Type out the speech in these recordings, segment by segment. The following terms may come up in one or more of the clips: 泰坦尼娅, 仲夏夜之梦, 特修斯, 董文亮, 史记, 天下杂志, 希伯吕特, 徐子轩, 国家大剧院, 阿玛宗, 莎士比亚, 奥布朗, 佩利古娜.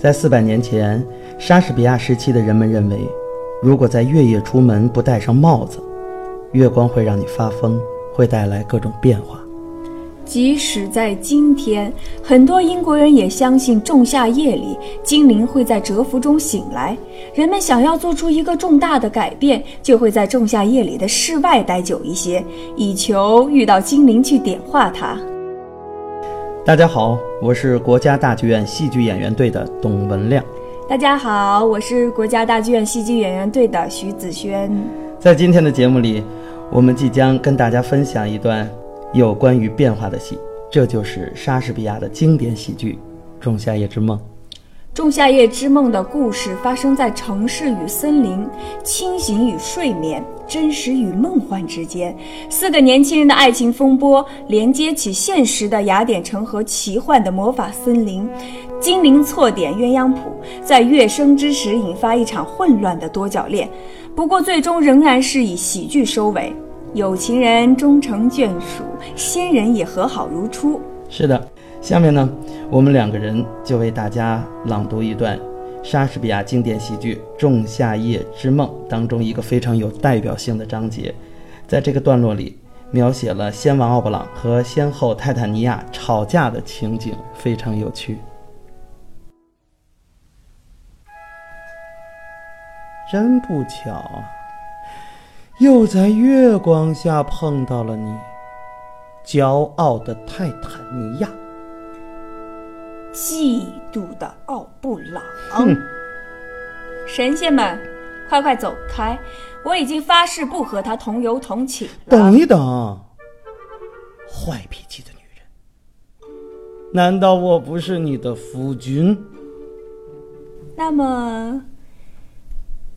在400年前，莎士比亚时期的人们认为，如果在月夜出门不戴上帽子，月光会让你发疯，会带来各种变化。即使在今天，很多英国人也相信仲夏夜里精灵会在蛰伏中醒来。人们想要做出一个重大的改变，就会在仲夏夜里的室外待久一些，以求遇到精灵去点化它。大家好，我是国家大剧院戏剧演员队的董文亮。大家好，我是国家大剧院戏剧演员队的徐子轩。在今天的节目里，我们即将跟大家分享一段有关于变化的戏，这就是莎士比亚的经典喜剧《仲夏夜之梦》。《仲夏夜之梦》的故事发生在城市与森林、清醒与睡眠、真实与梦幻之间。4个年轻人的爱情风波连接起现实的雅典城和奇幻的魔法森林。精灵错点鸳鸯谱，在月升之时引发一场混乱的多角恋，不过最终仍然是以喜剧收尾。有情人终成眷属，仙人也和好如初。是的，下面呢，我们2个人就为大家朗读一段莎士比亚经典喜剧《仲夏夜之梦》当中一个非常有代表性的章节。在这个段落里，描写了先王奥布朗和先后泰坦尼亚吵架的情景，非常有趣。真不巧啊，又在月光下碰到了你，骄傲的泰坦尼亚，嫉妒的奥布朗。神仙们，快快走开，我已经发誓不和他同游同寝了。等一等，坏脾气的女人，难道我不是你的夫君？那么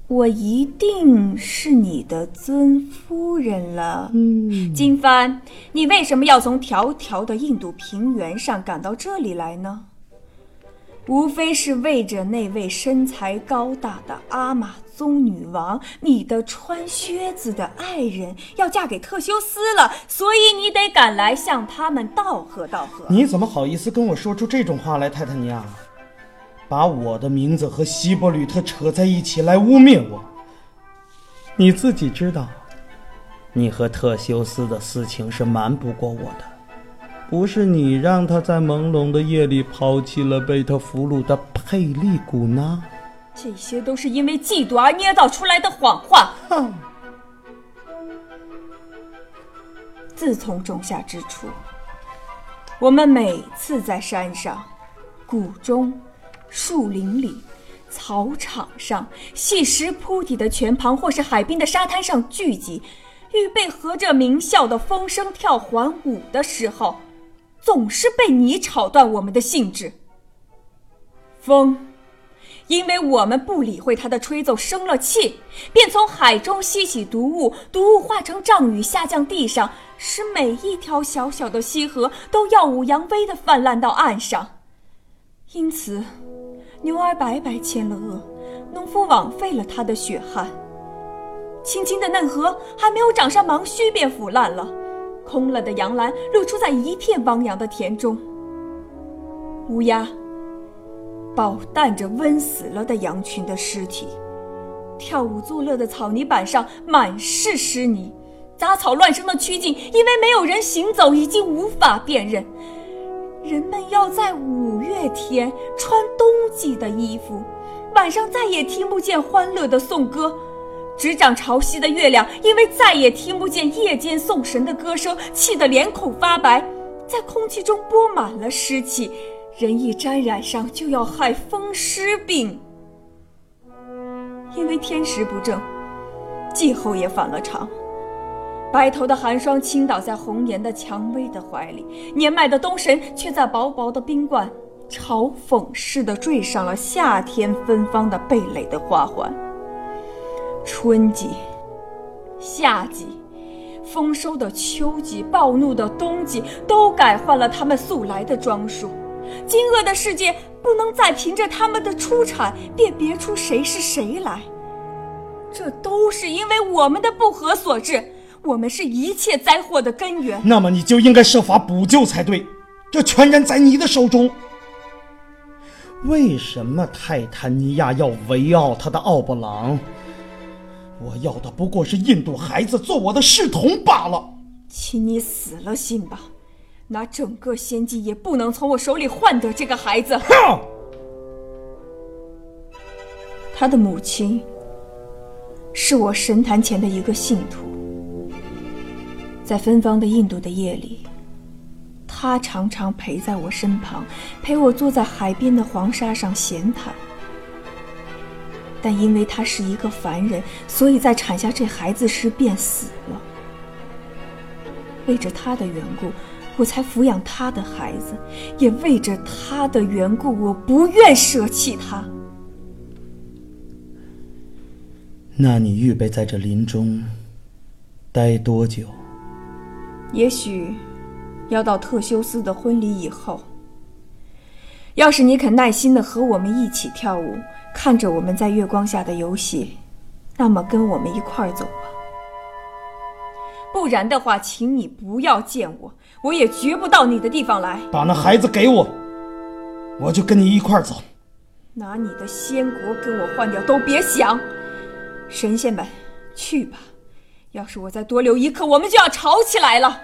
我一定是你的尊夫人了。金帆，你为什么要从迢迢的印度平原上赶到这里来呢？无非是为着那位身材高大的阿玛宗女王，你的穿靴子的爱人要嫁给特修斯了，所以你得赶来向他们道贺道贺。你怎么好意思跟我说出这种话来，泰坦尼亚？把我的名字和希伯吕特扯在一起来污蔑我，你自己知道，你和特修斯的私情是瞒不过我的。不是你让他在朦胧的夜里抛弃了被他俘虏的佩利古娜，这些都是因为嫉妒而捏造出来的谎话。自从仲夏之初，我们每次在山上、谷中、树林里、草场上、细石铺底的泉旁，或是海滨的沙滩上聚集，预备和这鸣啸的风声跳环舞的时候，总是被你吵断我们的兴致。风因为我们不理会它的吹奏生了气，便从海中吸起毒雾，毒雾化成瘴雨下降地上，使每一条小小的溪河都耀武扬威地泛滥到岸上。因此牛儿白白牵了轭，农夫枉费了他的血汗。青青的嫩荷还没有长上芒须便腐烂了，空了的杨篮露出在一片汪洋的田中。乌鸦饱啖着温死了的羊群的尸体，跳舞作乐的草泥板上满是湿泥，杂草乱生的曲径因为没有人行走已经无法辨认。人们要在5月天穿冬季的衣服，晚上再也听不见欢乐的颂歌。执掌潮汐的月亮因为再也听不见夜间送神的歌声，气得脸孔发白，在空气中播满了湿气，人一沾染上就要害风湿病。因为天时不正，气候也反了常，白头的寒霜倾倒在红颜的蔷薇的怀里，年迈的冬神却在薄薄的冰冠嘲讽似的缀上了夏天芬芳的蓓蕾的花环。春季、夏季、丰收的秋季、暴怒的冬季，都改换了他们素来的装束。惊愕的世界不能再凭着他们的出产辨别出谁是谁来，这都是因为我们的不和所致。我们是一切灾祸的根源，那么你就应该设法补救才对，这全然在你的手中。为什么泰坦尼亚要围殴他的奥布朗？我要的不过是印度孩子做我的侍童罢了。请你死了心吧，拿整个仙境也不能从我手里换得这个孩子。他的母亲是我神坛前的一个信徒，在芬芳的印度的夜里，他常常陪在我身旁，陪我坐在海边的黄沙上闲谈。但因为他是一个凡人，所以在产下这孩子时便死了。为着他的缘故，我才抚养他的孩子，也为着他的缘故，我不愿舍弃他。那你预备在这林中待多久？也许要到特修斯的婚礼以后。要是你肯耐心地和我们一起跳舞，看着我们在月光下的游戏，那么跟我们一块儿走吧。不然的话，请你不要见我，我也绝不到你的地方来。把那孩子给我，我就跟你一块儿走。拿你的仙国跟我换掉都别想。神仙们，去吧，要是我再多留一刻，我们就要吵起来了。